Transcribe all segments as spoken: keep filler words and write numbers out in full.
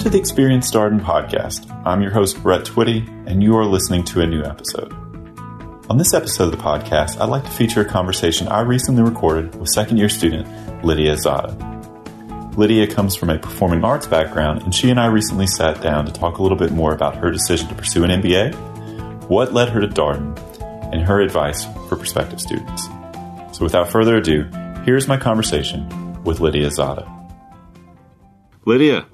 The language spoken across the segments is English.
to the Experience Darden podcast. I'm your host, Brett Twitty, and you are listening to a new episode. On this episode of the podcast, I'd like to feature a conversation I recently recorded with second-year student Lydia Zodda. Lydia comes from a performing arts background, and she and I recently sat down to talk a little bit more about her decision to pursue an M B A, what led her to Darden, and her advice for prospective students. So without further ado, here's my conversation with Lydia Zodda. Lydia,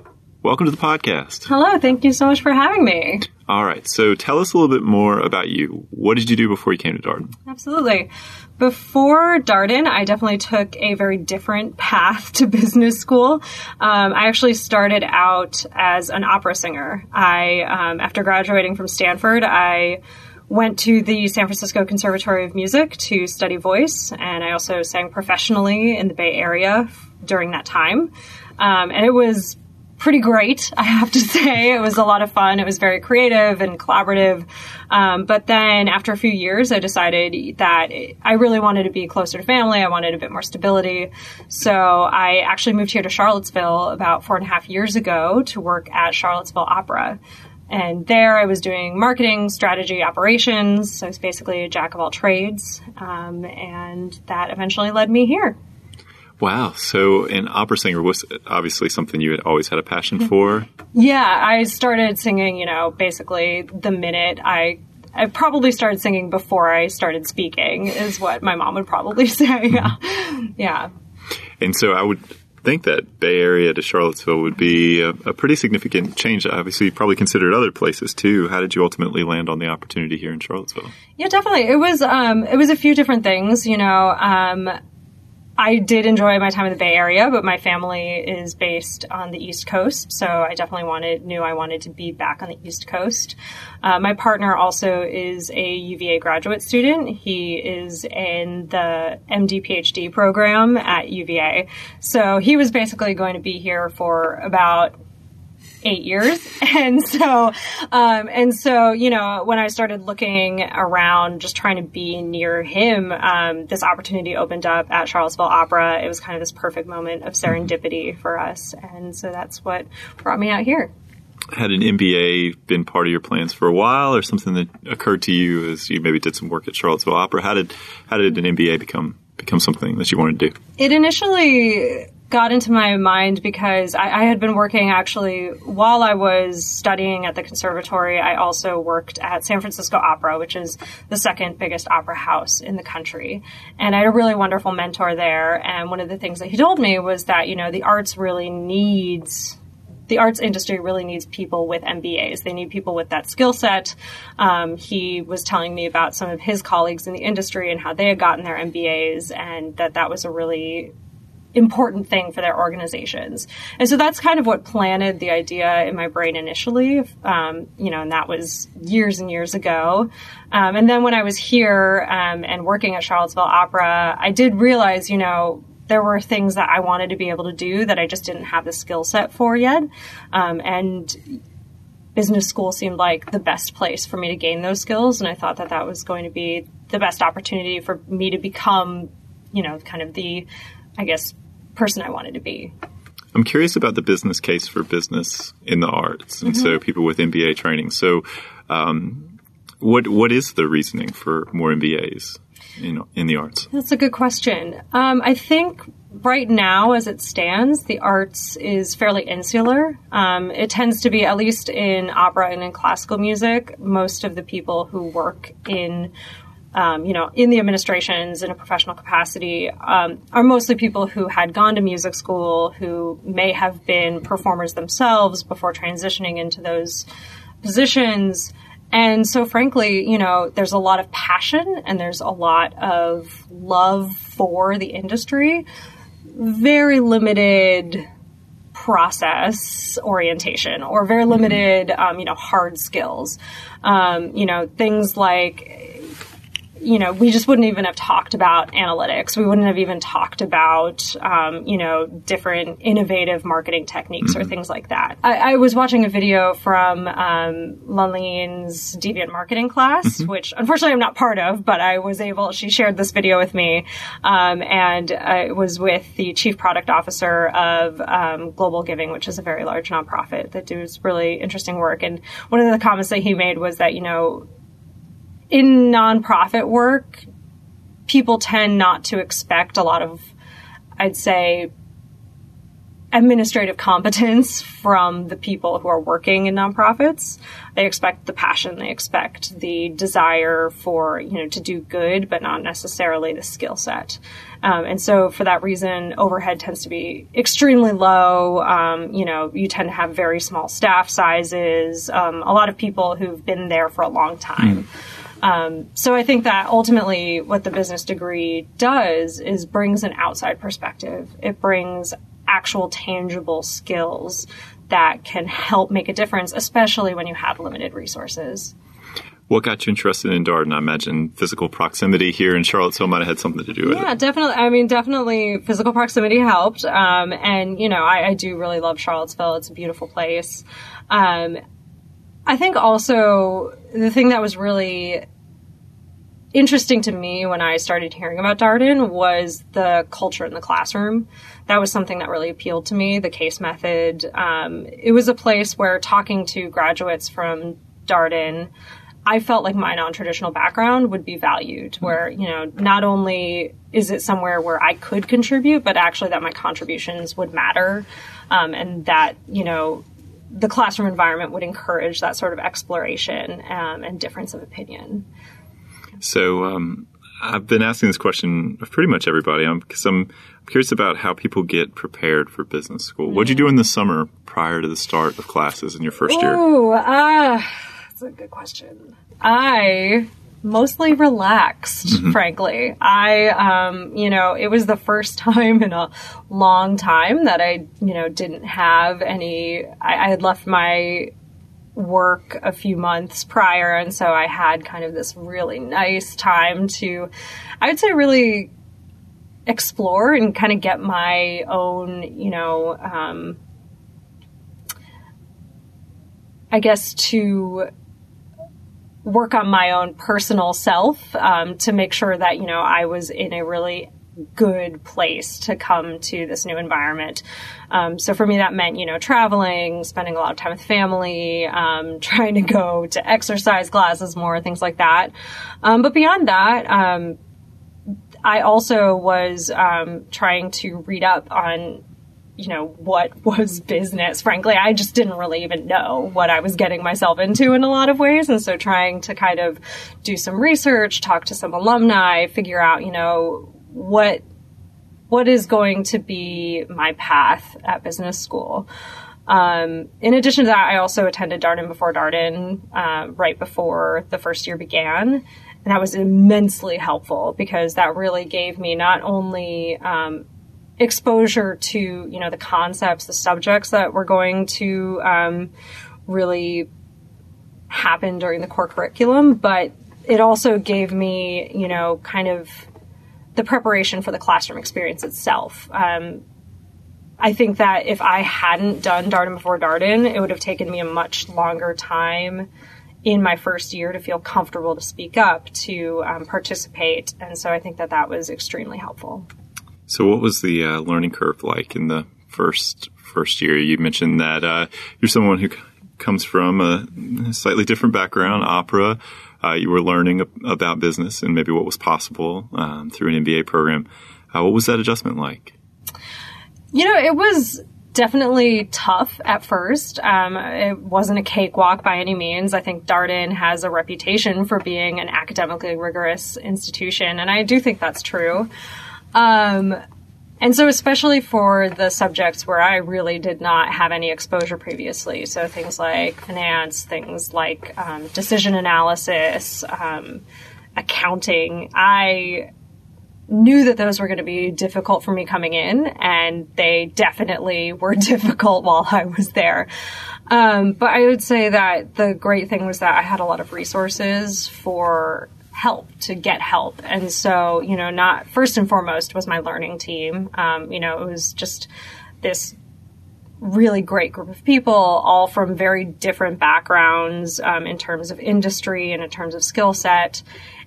welcome to the podcast. Hello, thank you so much for having me. All right, so tell us a little bit more about you. What did you do before you came to Darden? Absolutely. Before Darden, I definitely took a very different path to business school. Um, I actually started out as an opera singer. I, um, after graduating from Stanford, I went to the San Francisco Conservatory of Music to study voice, and I also sang professionally in the Bay Area during that time. Um, and it was pretty great, I have to say. It was a lot of fun. It was very creative and collaborative. Um, but then after a few years, I decided that I really wanted to be closer to family. I wanted a bit more stability. So I actually moved here to Charlottesville about four and a half years ago to work at Charlottesville Opera. And there I was doing marketing, strategy, operations. So I was basically a jack of all trades. Um, and that eventually led me here. Wow. So an opera singer was obviously something you had always had a passion for. Yeah. I started singing, you know, basically the minute I I probably started singing before I started speaking is what my mom would probably say. Yeah. Yeah. And so I would think that Bay Area to Charlottesville would be a, a pretty significant change. Obviously, you probably considered other places too. How did you ultimately land on the opportunity here in Charlottesville? Yeah, definitely. It was, um, it was a few different things, you know, um, I did enjoy my time in the Bay Area, but my family is based on the East Coast, so I definitely wanted knew I wanted to be back on the East Coast. Uh, my partner also is a U V A graduate student. He is in the M D P H D program at U V A, so he was basically going to be here for about eight years. And so, um, and so, you know, when I started looking around, just trying to be near him, um, this opportunity opened up at Charlottesville Opera. It was kind of this perfect moment of serendipity for us. And so that's what brought me out here. Had an M B A been part of your plans for a while, or something that occurred to you as you maybe did some work at Charlottesville Opera? How did, how did an M B A become, become something that you wanted to do? It initially got into my mind because I, I had been working actually while I was studying at the conservatory. I also worked at San Francisco Opera, which is the second biggest opera house in the country. And I had a really wonderful mentor there. And one of the things that he told me was that, you know, the arts really needs the arts industry really needs people with M B As. They need people with that skill set. Um, he was telling me about some of his colleagues in the industry and how they had gotten their M B As, and that that was a really important thing for their organizations. And so that's kind of what planted the idea in my brain initially, um, you know, and that was years and years ago. Um, and then when I was here um, and working at Charlottesville Opera, I did realize, you know, there were things that I wanted to be able to do that I just didn't have the skill set for yet. Um, and business school seemed like the best place for me to gain those skills. And I thought that that was going to be the best opportunity for me to become, you know, kind of the, I guess, person I wanted to be. I'm curious about the business case for business in the arts, and mm-hmm. so people with M B A training. So, um, what what is the reasoning for more M B As in in the arts? That's a good question. Um, I think right now, as it stands, the arts is fairly insular. Um, it tends to be, at least in opera and in classical music, most of the people who work in Um, you know, in the administrations, in a professional capacity, um, are mostly people who had gone to music school, who may have been performers themselves before transitioning into those positions. And so, frankly, you know, there's a lot of passion and there's a lot of love for the industry. Very limited process orientation, or very limited, um, you know, hard skills. Um, you know, things like you know, we just wouldn't even have talked about analytics. We wouldn't have even talked about, um, you know, different innovative marketing techniques mm-hmm. or things like that. I, I was watching a video from um, Lulene's Deviant Marketing class, mm-hmm. which unfortunately I'm not part of, but I was able, she shared this video with me, um, and I was with the chief product officer of um, Global Giving, which is a very large nonprofit that does really interesting work. And one of the comments that he made was that, you know, in nonprofit work, people tend not to expect a lot of, I'd say, administrative competence from the people who are working in nonprofits. They expect the passion, they expect the desire for, you know, to do good, but not necessarily the skill set. Um, and so for that reason, overhead tends to be extremely low. Um, you know, you tend to have very small staff sizes, um, a lot of people who've been there for a long time. Mm. Um, so I think that ultimately what the business degree does is brings an outside perspective. It brings actual tangible skills that can help make a difference, especially when you have limited resources. What got you interested in Darden? I imagine physical proximity here in Charlottesville might have had something to do with yeah, it. Yeah, definitely. I mean, definitely physical proximity helped. Um, and, you know, I, I do really love Charlottesville. It's a beautiful place. Um, I think also the thing that was really interesting to me when I started hearing about Darden was the culture in the classroom. That was something that really appealed to me, the case method. Um, it was a place where talking to graduates from Darden, I felt like my non-traditional background would be valued, where, you know, not only is it somewhere where I could contribute, but actually that my contributions would matter, um, and that, you know, the classroom environment would encourage that sort of exploration um, and difference of opinion. So um, I've been asking this question of pretty much everybody because I'm, I'm curious about how people get prepared for business school. What did you do in the summer prior to the start of classes in your first Ooh, year? Oh, uh, that's a good question. I mostly relaxed, mm-hmm. frankly. I, um, you know, it was the first time in a long time that I, you know, didn't have any, I, I had left my work a few months prior. And so I had kind of this really nice time to, I would say, really explore and kind of get my own, you know, um, I guess to work on my own personal self, um, to make sure that, you know, I was in a really good place to come to this new environment. Um, so for me, that meant, you know, traveling, spending a lot of time with family, um, trying to go to exercise classes more, things like that. Um, but beyond that, um, I also was um, trying to read up on, you know, what was business. Frankly, I just didn't really even know what I was getting myself into in a lot of ways. And so trying to kind of do some research, talk to some alumni, figure out, you know, what what is going to be my path at business school. Um, in addition to that, I also attended Darden Before Darden uh, right before the first year began. And that was immensely helpful because that really gave me not only um, exposure to, you know, the concepts, the subjects that were going to um, really happen during the core curriculum, but it also gave me, you know, kind of the preparation for the classroom experience itself. Um, I think that if I hadn't done Darden Before Darden, it would have taken me a much longer time in my first year to feel comfortable to speak up, to um, participate. And so I think that that was extremely helpful. So what was the uh, learning curve like in the first first year? You mentioned that uh, you're someone who c- comes from a slightly different background, opera. Uh, you were learning about business and maybe what was possible um, through an M B A program. Uh, what was that adjustment like? You know, it was definitely tough at first. Um, it wasn't a cakewalk by any means. I think Darden has a reputation for being an academically rigorous institution, and I do think that's true. Um, and so especially for the subjects where I really did not have any exposure previously, so things like finance, things like um, decision analysis, um, accounting, I knew that those were going to be difficult for me coming in, and they definitely were difficult while I was there. Um, but I would say that the great thing was that I had a lot of resources for help, to get help. And so, you know, not first and foremost was my learning team. Um, you know, it was just this really great group of people, all from very different backgrounds um, in terms of industry and in terms of skill set.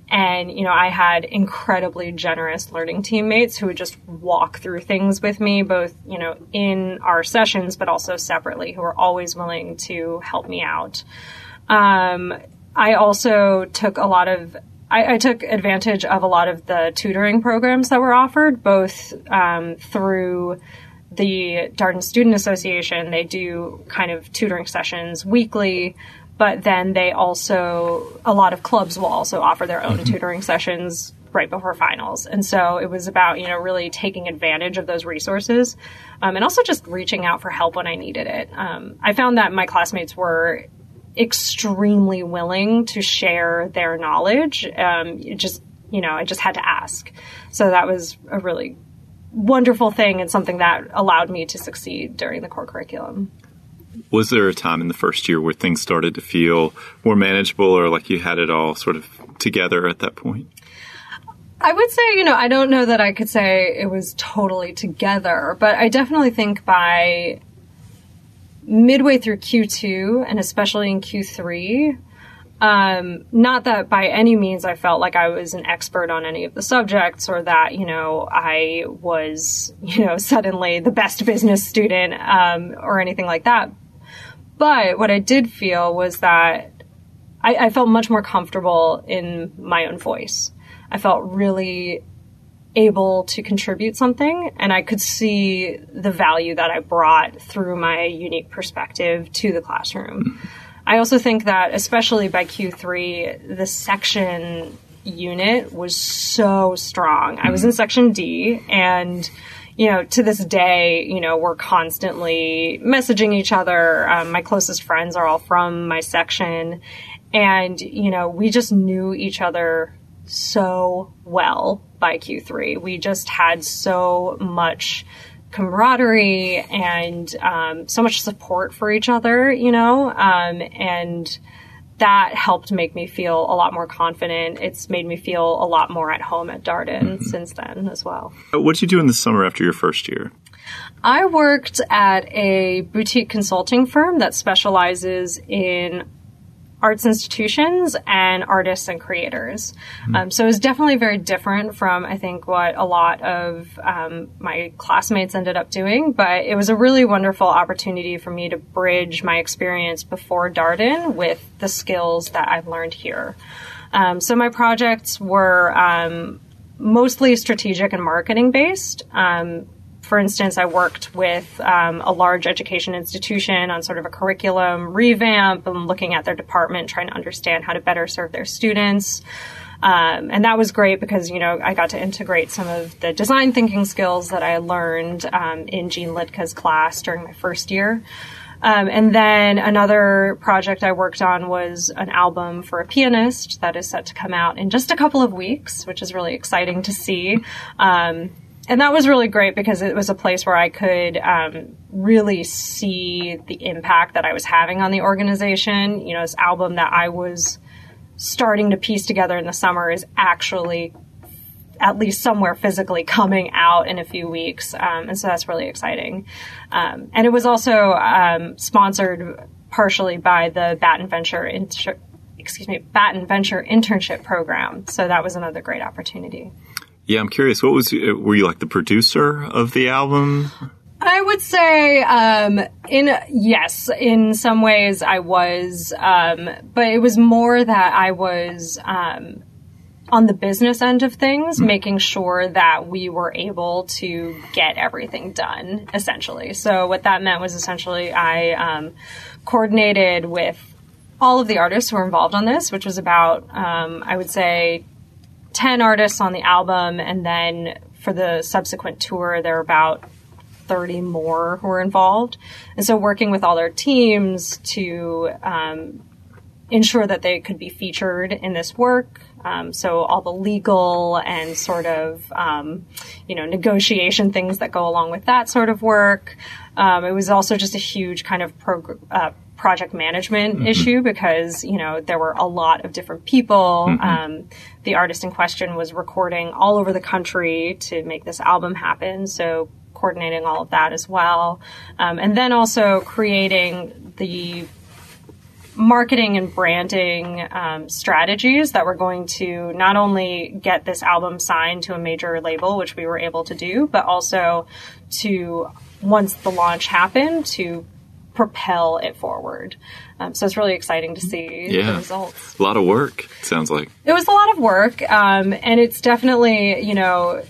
And, you know, I had incredibly generous learning teammates who would just walk through things with me, both, you know, in our sessions, but also separately, who were always willing to help me out. Um, I also took a lot of, I, I took advantage of a lot of the tutoring programs that were offered, both um, through the Darden Student Association. They do kind of tutoring sessions weekly, but then they also, a lot of clubs will also offer their own mm-hmm. tutoring sessions right before finals. And so it was about, you know, really taking advantage of those resources um, and also just reaching out for help when I needed it. Um, I found that my classmates were extremely willing to share their knowledge. Um, it just, you know, I just had to ask. So that was a really wonderful thing and something that allowed me to succeed during the core curriculum. Was there a time in the first year where things started to feel more manageable, or like you had it all sort of together at that point? I would say, you know, I don't know that I could say it was totally together, but I definitely think by midway through Q two and especially in Q three, um, not that by any means I felt like I was an expert on any of the subjects, or that, you know, I was, you know, suddenly the best business student um, or anything like that. But what I did feel was that I, I felt much more comfortable in my own voice. I felt really able to contribute something, and I could see the value that I brought through my unique perspective to the classroom. I also think that, especially by Q three, the section unit was so strong. I was in section D, and you know, to this day, you know, we're constantly messaging each other. Um, my closest friends are all from my section, and you know, we just knew each other so well by Q three. We just had so much camaraderie and um, so much support for each other, you know, um, and that helped make me feel a lot more confident. It's made me feel a lot more at home at Darden mm-hmm. since then as well. What did you do in the summer after your first year? I worked at a boutique consulting firm that specializes in arts institutions and artists and creators. Um, so it was definitely very different from, I think, what a lot of um, my classmates ended up doing. But it was a really wonderful opportunity for me to bridge my experience before Darden with the skills that I've learned here. Um, so my projects were um, mostly strategic and marketing based. Um, For instance, I worked with um, a large education institution on sort of a curriculum revamp and looking at their department, trying to understand how to better serve their students. Um, and that was great because, you know, I got to integrate some of the design thinking skills that I learned um, in Jean Lidka's class during my first year. Um, and then another project I worked on was an album for a pianist that is set to come out in just a couple of weeks, which is really exciting to see. Um And that was really great because it was a place where I could um, really see the impact that I was having on the organization. You know, this album that I was starting to piece together in the summer is actually at least somewhere physically coming out in a few weeks. Um, and so that's really exciting. Um, and it was also um, sponsored partially by the Batten Venture Inter- excuse me, Batten Venture Internship Program. So that was another great opportunity. Yeah, I'm curious. What was were you like the producer of the album? I would say, um, in yes, in some ways I was, um, but it was more that I was um, on the business end of things, mm-hmm. making sure that we were able to get everything done. Essentially, so what that meant was essentially I um, coordinated with all of the artists who were involved on this, which was about um, I would say ten artists on the album, and then for the subsequent tour, there were about thirty more who were involved. And so working with all their teams to um, ensure that they could be featured in this work. Um, so all the legal and sort of, um, you know, negotiation things that go along with that sort of work. Um, it was also just a huge kind of pro- uh, project management mm-hmm. issue because, you know, there were a lot of different people. Mm-hmm. Um, the artist in question was recording all over the country to make this album happen. So coordinating all of that as well. Um, and then also creating the marketing and branding um, strategies that were going to not only get this album signed to a major label, which we were able to do, but also to, once the launch happened, to propel it forward. Um, so it's really exciting to see yeah. the results. A lot of work, it sounds like. It was a lot of work. Um, and it's definitely, you know,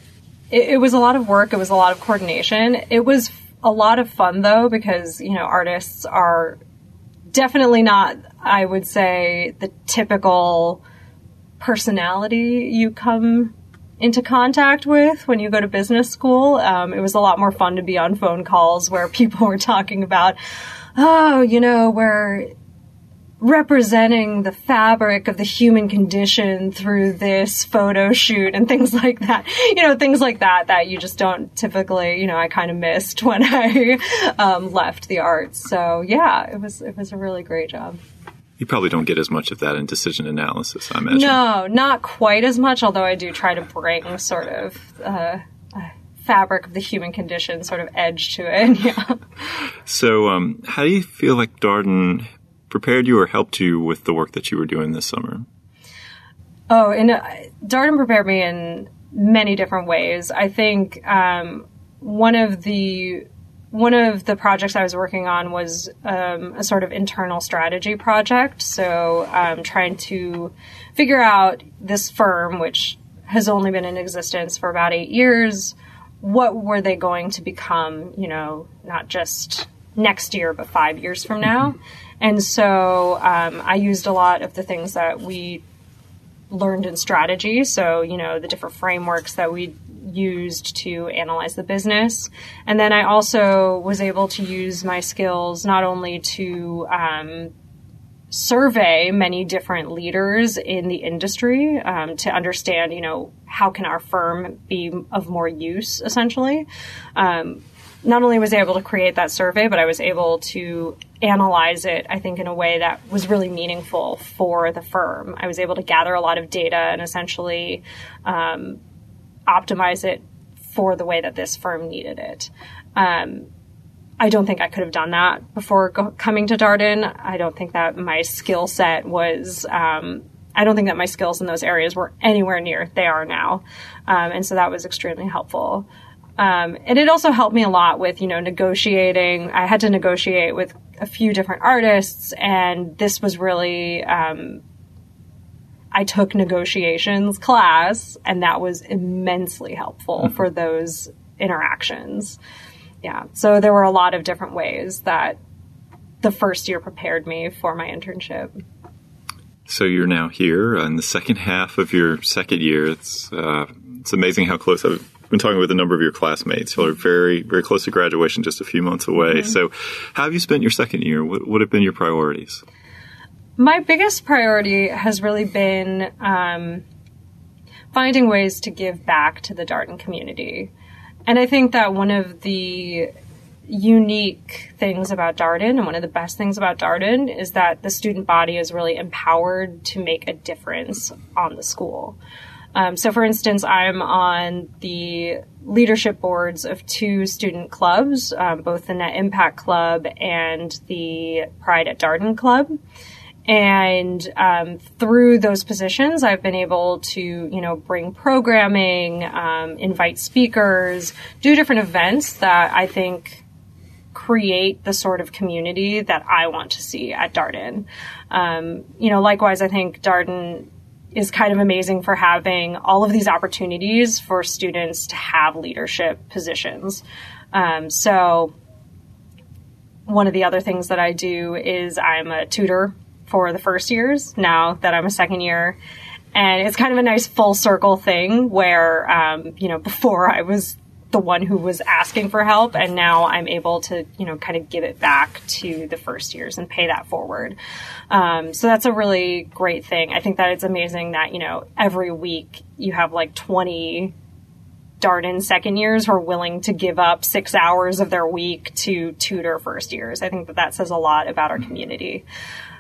it, it was a lot of work. It was a lot of coordination. It was a lot of fun, though, because, you know, artists are definitely not, I would say, the typical personality you come into contact with when you go to business school. Um, it was a lot more fun to be on phone calls where people were talking about, oh, you know, we're representing the fabric of the human condition through this photo shoot and things like that. You know, things like that that you just don't typically, you know, I kind of missed when I um, left the arts. So, yeah, it was it was a really great job. You probably don't get as much of that in decision analysis, I imagine. No, not quite as much, although I do try to bring sort of uh, a fabric of the human condition sort of edge to it. Yeah. So um, how do you feel like Darden prepared you or helped you with the work that you were doing this summer? Oh, and uh, Darden prepared me in many different ways. I think um, one of the one of the projects I was working on was um, a sort of internal strategy project. So um, trying to figure out this firm, which has only been in existence for about eight years, what were they going to become, you know, not just next year, but five years from now. And so um, I used a lot of the things that we learned in strategy. So, you know, the different frameworks that we used to analyze the business. And then I also was able to use my skills not only to um, survey many different leaders in the industry um, to understand, you know, how can our firm be of more use, essentially. Um, not only was I able to create that survey, but I was able to analyze it, I think, in a way that was really meaningful for the firm. I was able to gather a lot of data and essentially um, optimize it for the way that this firm needed it. Um, I don't think I could have done that before go- coming to Darden. I don't think that my skill set was um, – I don't think that my skills in those areas were anywhere near they are now. Um, and so that was extremely helpful. Um, and it also helped me a lot with, you know, negotiating. I had to negotiate with a few different artists, and this was really, um, I took negotiations class, and that was immensely helpful mm-hmm. for those interactions. Yeah. So there were a lot of different ways that the first year prepared me for my internship. So you're now here in the second half of your second year. It's, uh, it's amazing how close I've been talking with a number of your classmates who are very, very close to graduation, just a few months away. Mm-hmm. So how have you spent your second year? What, what have been your priorities? My biggest priority has really been um, finding ways to give back to the Darden community. And I think that one of the unique things about Darden, and one of the best things about Darden, is that the student body is really empowered to make a difference on the school. Um, so, for instance, I'm on the leadership boards of two student clubs, um, both the Net Impact Club and the Pride at Darden Club. And um, through those positions, I've been able to, you know, bring programming, um, invite speakers, do different events that I think create the sort of community that I want to see at Darden. Um, you know, likewise, I think Darden is kind of amazing for having all of these opportunities for students to have leadership positions. Um, so one of the other things that I do is I'm a tutor for the first years now that I'm a second year. And it's kind of a nice full circle thing where, um, you know, before I was the one who was asking for help, and now I'm able to, you know, kind of give it back to the first years and pay that forward. Um, so that's a really great thing. I think that it's amazing that, you know, every week you have like twenty Darden second years were willing to give up six hours of their week to tutor first years. I think that that says a lot about our community.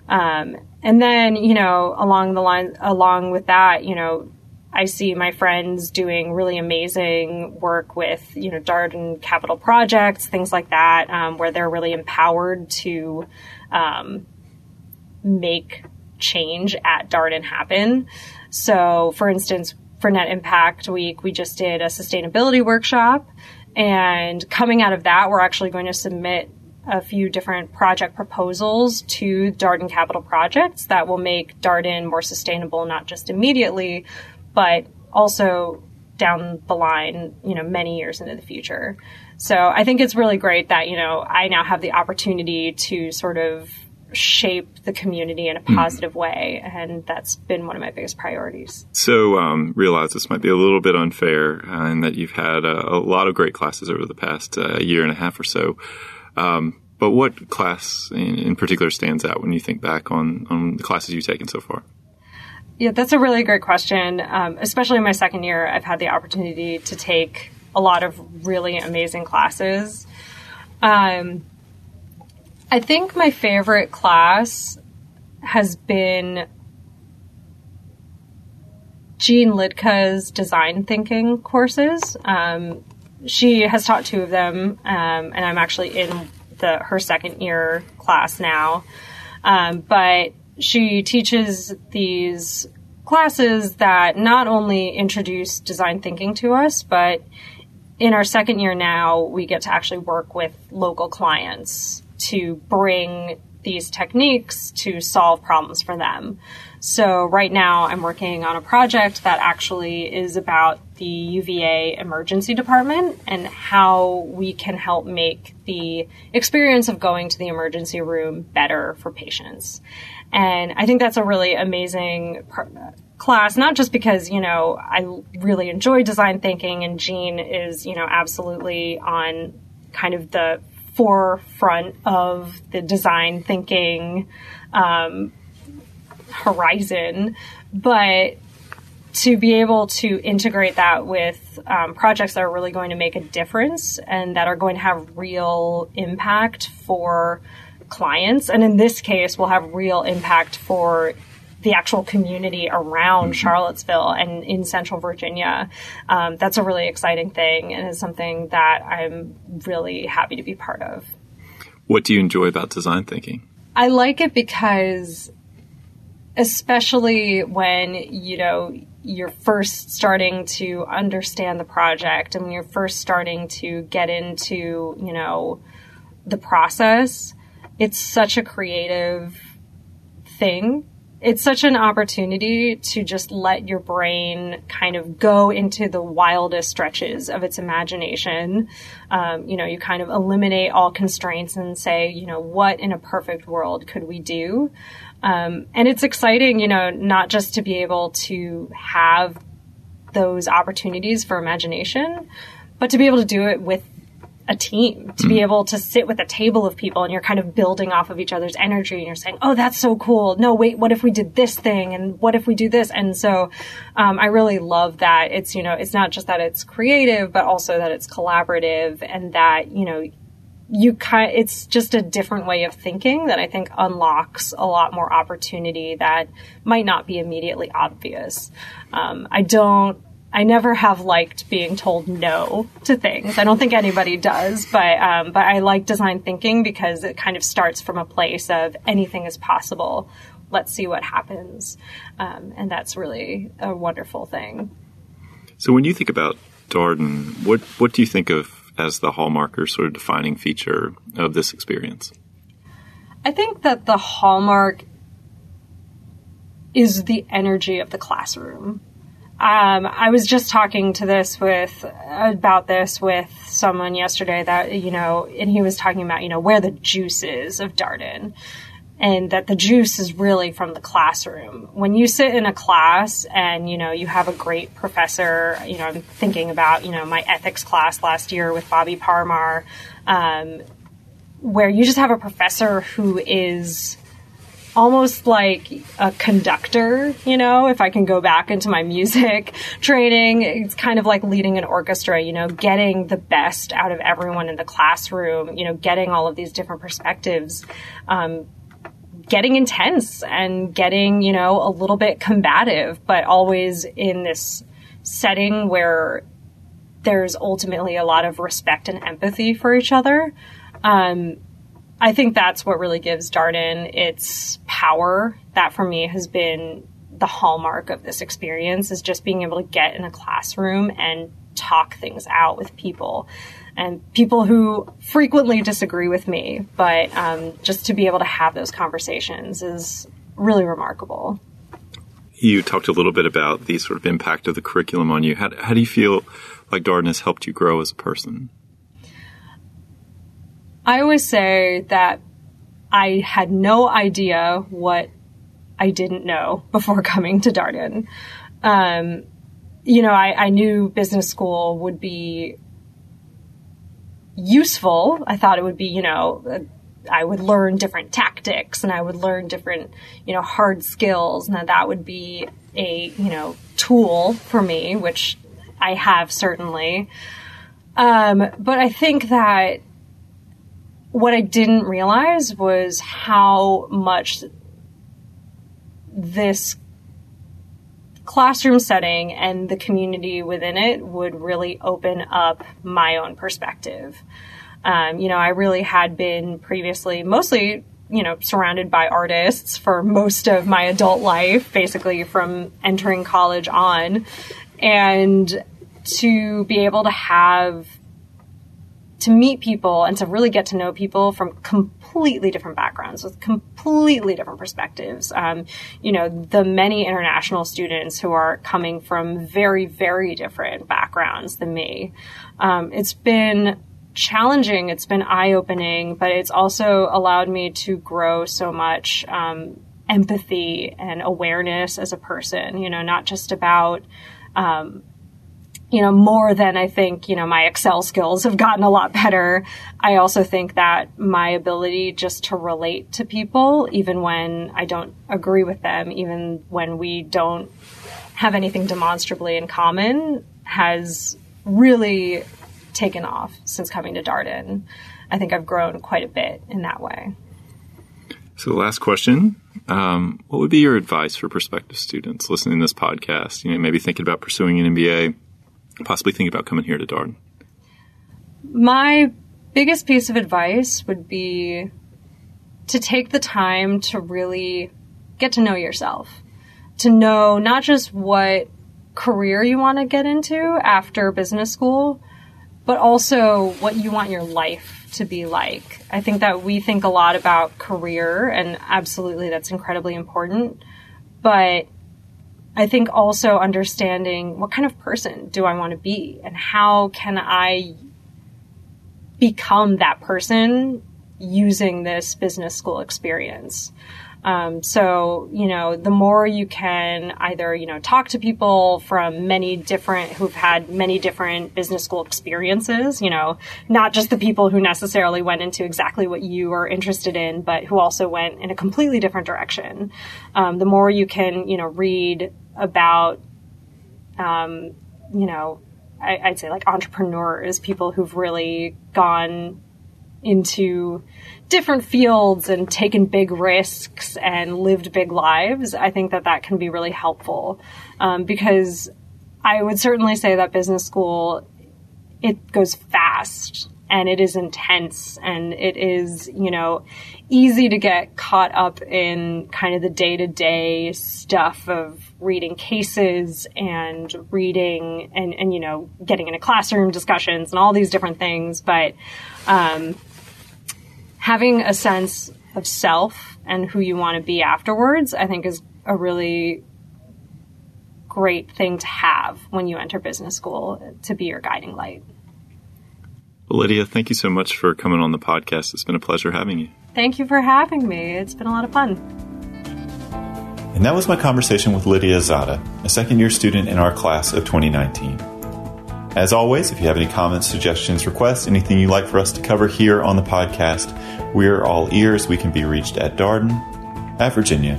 Um, and then, you know, along the line, along with that, you know, I see my friends doing really amazing work with, you know, Darden Capital Projects, things like that, um, where they're really empowered to um, make change at Darden happen. So, for instance, for Net Impact Week, we just did a sustainability workshop. And coming out of that, we're actually going to submit a few different project proposals to Darden Capital Projects that will make Darden more sustainable, not just immediately, but also down the line, you know, many years into the future. So I think it's really great that, you know, I now have the opportunity to sort of shape the community in a positive mm-hmm. way. And that's been one of my biggest priorities. So um, realize this might be a little bit unfair uh, in that you've had a, a lot of great classes over the past uh, year and a half or so. Um, but what class in, in particular stands out when you think back on, on the classes you've taken so far? Yeah, that's a really great question. Um, especially in my second year, I've had the opportunity to take a lot of really amazing classes. Um, I think my favorite class has been Jean Lidka's design thinking courses. Um, she has taught two of them, um, and I'm actually in the her second year class now. Um, but she teaches these classes that not only introduce design thinking to us, but in our second year now, we get to actually work with local clients to bring these techniques to solve problems for them. So right now I'm working on a project that actually is about the U V A emergency department and how we can help make the experience of going to the emergency room better for patients. And I think that's a really amazing pr- class, not just because, you know, I really enjoy design thinking and Jean is, you know, absolutely on kind of the forefront of the design thinking um, horizon, but to be able to integrate that with um, projects that are really going to make a difference and that are going to have real impact for clients. And in this case, will have real impact for the actual community around Charlottesville and in Central Virginia. Um, that's a really exciting thing and is something that I'm really happy to be part of. What do you enjoy about design thinking? I like it because, especially when, you know, you're first starting to understand the project and when you're first starting to get into, you know, the process, it's such a creative thing. It's such an opportunity to just let your brain kind of go into the wildest stretches of its imagination. Um, you know, you kind of eliminate all constraints and say, you know, what in a perfect world could we do? Um, and it's exciting, you know, not just to be able to have those opportunities for imagination, but to be able to do it with a team, to be able to sit with a table of people and you're kind of building off of each other's energy and you're saying, oh, that's so cool. No, wait, what if we did this thing? And what if we do this? And so um, I really love that. It's, you know, it's not just that it's creative, but also that it's collaborative and that, you know, you kind it's just a different way of thinking that I think unlocks a lot more opportunity that might not be immediately obvious. Um, I don't, I never have liked being told no to things. I don't think anybody does, but um, but I like design thinking because it kind of starts from a place of anything is possible. Let's see what happens. Um, and that's really a wonderful thing. So when you think about Darden, what, what do you think of as the hallmark or sort of defining feature of this experience? I think that the hallmark is the energy of the classroom. Um, I was just talking to this with, about this with someone yesterday that, you know, and he was talking about, you know, where the juice is of Darden and that the juice is really from the classroom. When you sit in a class and, you know, you have a great professor, you know, I'm thinking about, you know, my ethics class last year with Bobby Parmar, um, where you just have a professor who is almost like a conductor, you know, if I can go back into my music training. It's kind of like leading an orchestra, you know, getting the best out of everyone in the classroom, you know, getting all of these different perspectives, um, getting intense and getting, you know, a little bit combative, but always in this setting where there's ultimately a lot of respect and empathy for each other. Um, I think that's what really gives Darden its power. That for me has been the hallmark of this experience, is just being able to get in a classroom and talk things out with people, and people who frequently disagree with me. But um, just to be able to have those conversations is really remarkable. You talked a little bit about the sort of impact of the curriculum on you. How, how do you feel like Darden has helped you grow as a person? I always say that I had no idea what I didn't know before coming to Darden. Um, you know, I, I knew business school would be useful. I thought it would be, you know, I would learn different tactics and I would learn different, you know, hard skills, and that that would be a, you know, tool for me, which I have certainly. Um, but I think that what I didn't realize was how much this classroom setting and the community within it would really open up my own perspective. Um, you know, I really had been previously mostly, you know, surrounded by artists for most of my adult life, basically from entering college on. And to be able to have to meet people and to really get to know people from completely different backgrounds with completely different perspectives. Um, you know, the many international students who are coming from very, very different backgrounds than me. Um, it's been challenging. It's been eye-opening, but it's also allowed me to grow so much um, empathy and awareness as a person, you know, not just about, um, you know, more than I think, you know, my Excel skills have gotten a lot better. I also think that my ability just to relate to people, even when I don't agree with them, even when we don't have anything demonstrably in common, has really taken off since coming to Darden. I think I've grown quite a bit in that way. So the last question, um, what would be your advice for prospective students listening to this podcast? You know, maybe thinking about pursuing an M B A, possibly thinking about coming here to Darden. My biggest piece of advice would be to take the time to really get to know yourself, to know not just what career you want to get into after business school, but also what you want your life to be like. I think that we think a lot about career, and absolutely that's incredibly important. But I think also understanding what kind of person do I want to be, and how can I become that person using this business school experience. Um, so, you know, the more you can either, you know, talk to people from many different, who've had many different business school experiences, you know, not just the people who necessarily went into exactly what you are interested in, but who also went in a completely different direction. Um, the more you can, you know, read about, um, you know, I, I'd say like entrepreneurs, people who've really gone into different fields and taken big risks and lived big lives, I think that that can be really helpful. Um, because I would certainly say that business school, it goes fast and it is intense and it is, you know, easy to get caught up in kind of the day-to-day stuff of reading cases and reading and, and, you know, getting into classroom discussions and all these different things. But, um, having a sense of self and who you want to be afterwards, I think is a really great thing to have when you enter business school, to be your guiding light. Well, Lydia, thank you so much for coming on the podcast. It's been a pleasure having you. Thank you for having me. It's been a lot of fun. And that was my conversation with Lydia Zodda, a second-year student in our class of twenty nineteen. As always, if you have any comments, suggestions, requests, anything you'd like for us to cover here on the podcast, we're all ears. We can be reached at Darden at virginia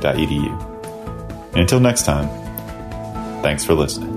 dot e d u. And until next time, thanks for listening.